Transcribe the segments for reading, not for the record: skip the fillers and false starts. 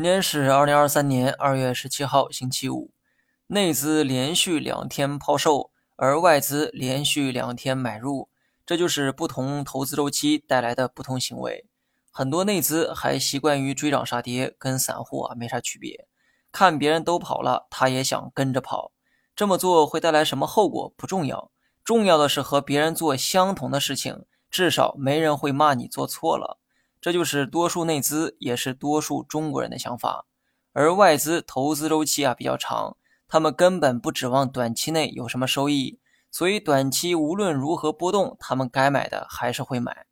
今天是2023年2月17号星期五，内资连续2天抛售，而外资连续2天买入，这就是不同投资周期带来的不同行为。很多内资还习惯于追涨杀跌，跟散户没啥区别，看别人都跑了，他也想跟着跑。这么做会带来什么后果不重要，重要的是和别人做相同的事情，至少没人会骂你做错了。这就是多数内资，也是多数中国人的想法。而外资投资周期比较长，他们根本不指望短期内有什么收益，所以短期无论如何波动，他们该买的还是会买。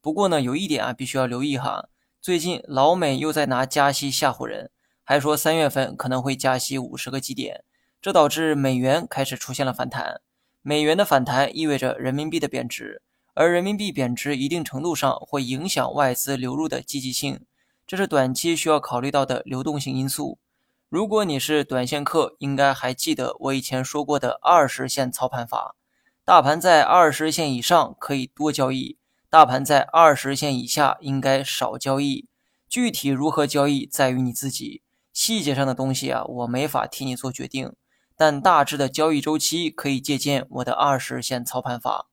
不过呢，有一点必须要留意哈，最近老美又在拿加息吓唬人，还说3月份可能会加息50个基点，这导致美元开始出现了反弹。美元的反弹意味着人民币的贬值，而人民币贬值一定程度上会影响外资流入的积极性，这是短期需要考虑到的流动性因素。如果你是短线客，应该还记得我以前说过的20线操盘法。大盘在20线以上可以多交易，大盘在20线以下应该少交易。具体如何交易在于你自己，细节上的东西我没法替你做决定，但大致的交易周期可以借鉴我的20线操盘法。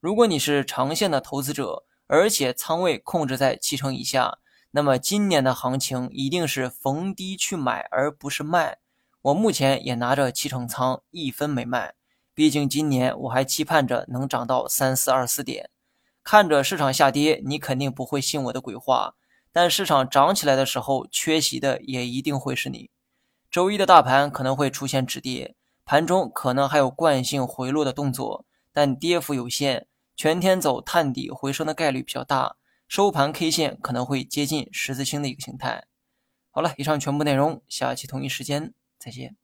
如果你是长线的投资者，而且仓位控制在7成以下，那么今年的行情一定是逢低去买而不是卖。我目前也拿着7成仓，1分没卖，毕竟今年我还期盼着能涨到3424点。看着市场下跌，你肯定不会信我的鬼话，但市场涨起来的时候，缺席的也一定会是你。周一的大盘可能会出现止跌，盘中可能还有惯性回落的动作，但跌幅有限，全天走探底回升的概率比较大，收盘 K 线可能会接近十字星的一个形态。好了，以上全部内容，下期同一时间再见。